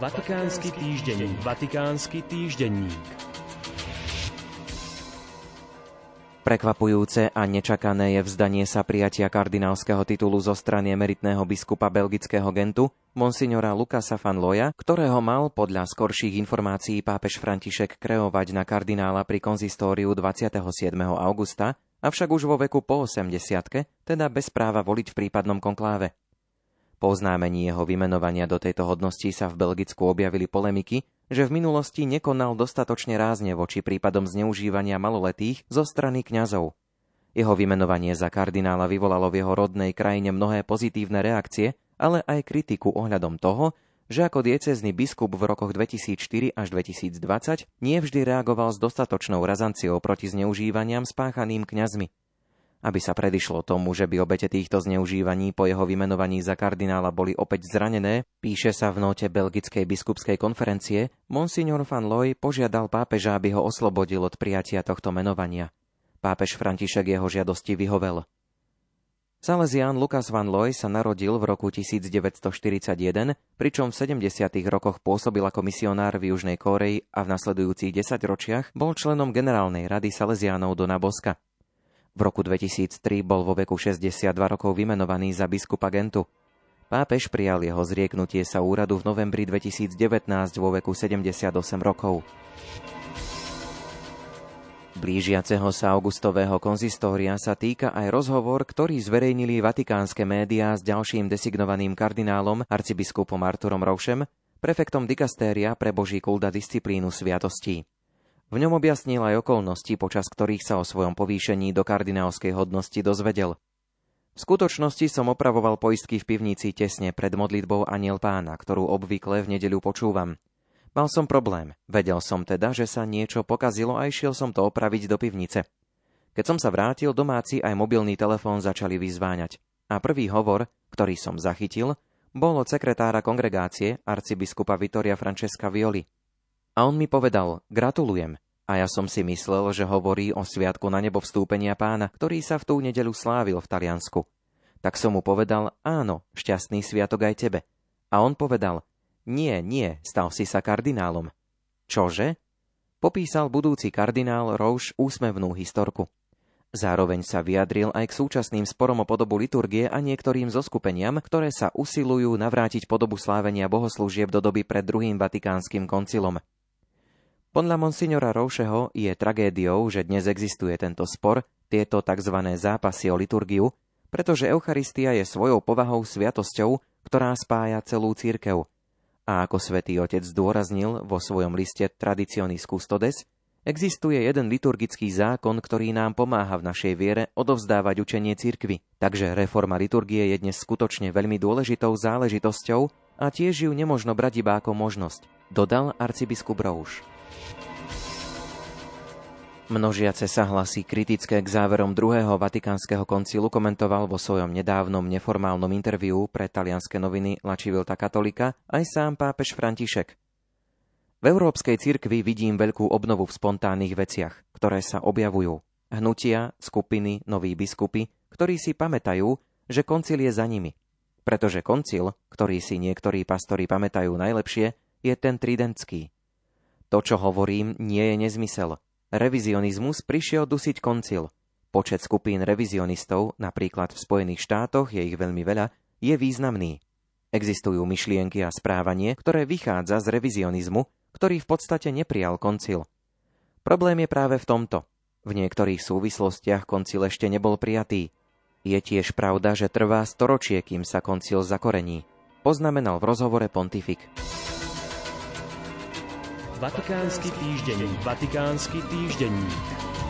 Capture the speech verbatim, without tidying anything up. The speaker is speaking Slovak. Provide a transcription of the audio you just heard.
Vatikánsky týždenník. Vatikánsky týždenník. Prekvapujúce a nečakané je vzdanie sa prijatia kardinálskeho titulu zo strany emeritného biskupa belgického Gentu, monsignora Lukasa van Loja, ktorého mal podľa skorších informácií pápež František kreovať na kardinála pri konzistóriu dvadsiateho siedmeho augusta, avšak už vo veku po osemdesiatke, teda bez práva voliť v prípadnom konkláve. Po oznámení jeho vymenovania do tejto hodnosti sa v Belgicku objavili polemiky, že v minulosti nekonal dostatočne rázne voči prípadom zneužívania maloletých zo strany kňazov. Jeho vymenovanie za kardinála vyvolalo v jeho rodnej krajine mnohé pozitívne reakcie, ale aj kritiku ohľadom toho, že ako diecézny biskup v rokoch dvetisícštyri až dvetisícdvadsať nevždy reagoval s dostatočnou razanciou proti zneužívaniam spáchaným kňazmi. Aby sa predišlo tomu, že by obete týchto zneužívaní po jeho vymenovaní za kardinála boli opäť zranené, píše sa v note Belgickej biskupskej konferencie, monsignor van Loj požiadal pápeža, aby ho oslobodil od prijatia tohto menovania. Pápež František jeho žiadosti vyhovel. Salezián Lukas van Loj sa narodil v roku devätnásťstoštyridsaťjeden, pričom v sedemdesiatych rokoch pôsobil ako misionár v Južnej Kórei a v nasledujúcich desaťročiach bol členom Generálnej rady Saleziánov Dona Boska. V roku dvetisíctri bol vo veku šesťdesiatdva rokov vymenovaný za biskupa Gentu. Pápež prijal jeho zrieknutie sa úradu v novembri dvetisícdevätnásť vo veku sedemdesiatosem rokov. Blížiaceho sa augustového konzistória sa týka aj rozhovor, ktorý zverejnili vatikánske médiá s ďalším designovaným kardinálom, arcibiskupom Arturom Rovšem, prefektom dikastéria pre Boží kult a disciplínu sviatostí. V ňom objasnil aj okolnosti, počas ktorých sa o svojom povýšení do kardinálskej hodnosti dozvedel. V skutočnosti som opravoval poistky v pivnici tesne pred modlitbou Anjel Pána, ktorú obvykle v nedeľu počúvam. Mal som problém, vedel som teda, že sa niečo pokazilo a išiel som to opraviť do pivnice. Keď som sa vrátil, domáci aj mobilný telefón začali vyzváňať. A prvý hovor, ktorý som zachytil, bol od sekretára kongregácie arcibiskupa Vittoria Francesca Violi. A on mi povedal, gratulujem. A ja som si myslel, že hovorí o sviatku na nebo vstúpenia Pána, ktorý sa v tú nedeľu slávil v Taliansku. Tak som mu povedal, áno, šťastný sviatok aj tebe. A on povedal, nie, nie, stal si sa kardinálom. Čože? Popísal budúci kardinál Rouš úsmevnú historku. Zároveň sa vyjadril aj k súčasným sporom o podobu liturgie a niektorým zoskupeniam, ktoré sa usilujú navrátiť podobu slávenia bohoslúžieb do doby pred druhým vatikánskym koncilom. Podľa monsignora Roušeho je tragédiou, že dnes existuje tento spor, tieto tzv. Zápasy o liturgiu, pretože Eucharistia je svojou povahou sviatosťou, ktorá spája celú cirkev. A ako svätý Otec zdôraznil vo svojom liste Traditionis Custodes, existuje jeden liturgický zákon, ktorý nám pomáha v našej viere odovzdávať učenie cirkvi, takže reforma liturgie je dnes skutočne veľmi dôležitou záležitosťou a tiež ju nemožno brať iba ako možnosť, dodal arcibiskup Rouš. Množiace sa hlasy kritické k záverom druhého vatikánskeho koncilu komentoval vo svojom nedávnom neformálnom interviu pre talianske noviny La Civiltà Cattolica aj sám pápež František. V európskej cirkvi vidím veľkú obnovu v spontánnych veciach, ktoré sa objavujú. Hnutia, skupiny, noví biskupy, ktorí si pamätajú, že koncil je za nimi. Pretože koncil, ktorý si niektorí pastori pamätajú najlepšie, je ten tridentský. To, čo hovorím, nie je nezmysel. Revizionizmus prišiel dusiť koncil. Počet skupín revizionistov, napríklad v Spojených štátoch, je ich veľmi veľa, je významný. Existujú myšlienky a správanie, ktoré vychádza z revizionizmu, ktorý v podstate neprijal koncil. Problém je práve v tomto. V niektorých súvislostiach koncil ešte nebol prijatý. Je tiež pravda, že trvá storočie, kým sa koncil zakorení, poznamenal v rozhovore pontifik. Vatikánsky týždenník. Vatikánsky týždenník.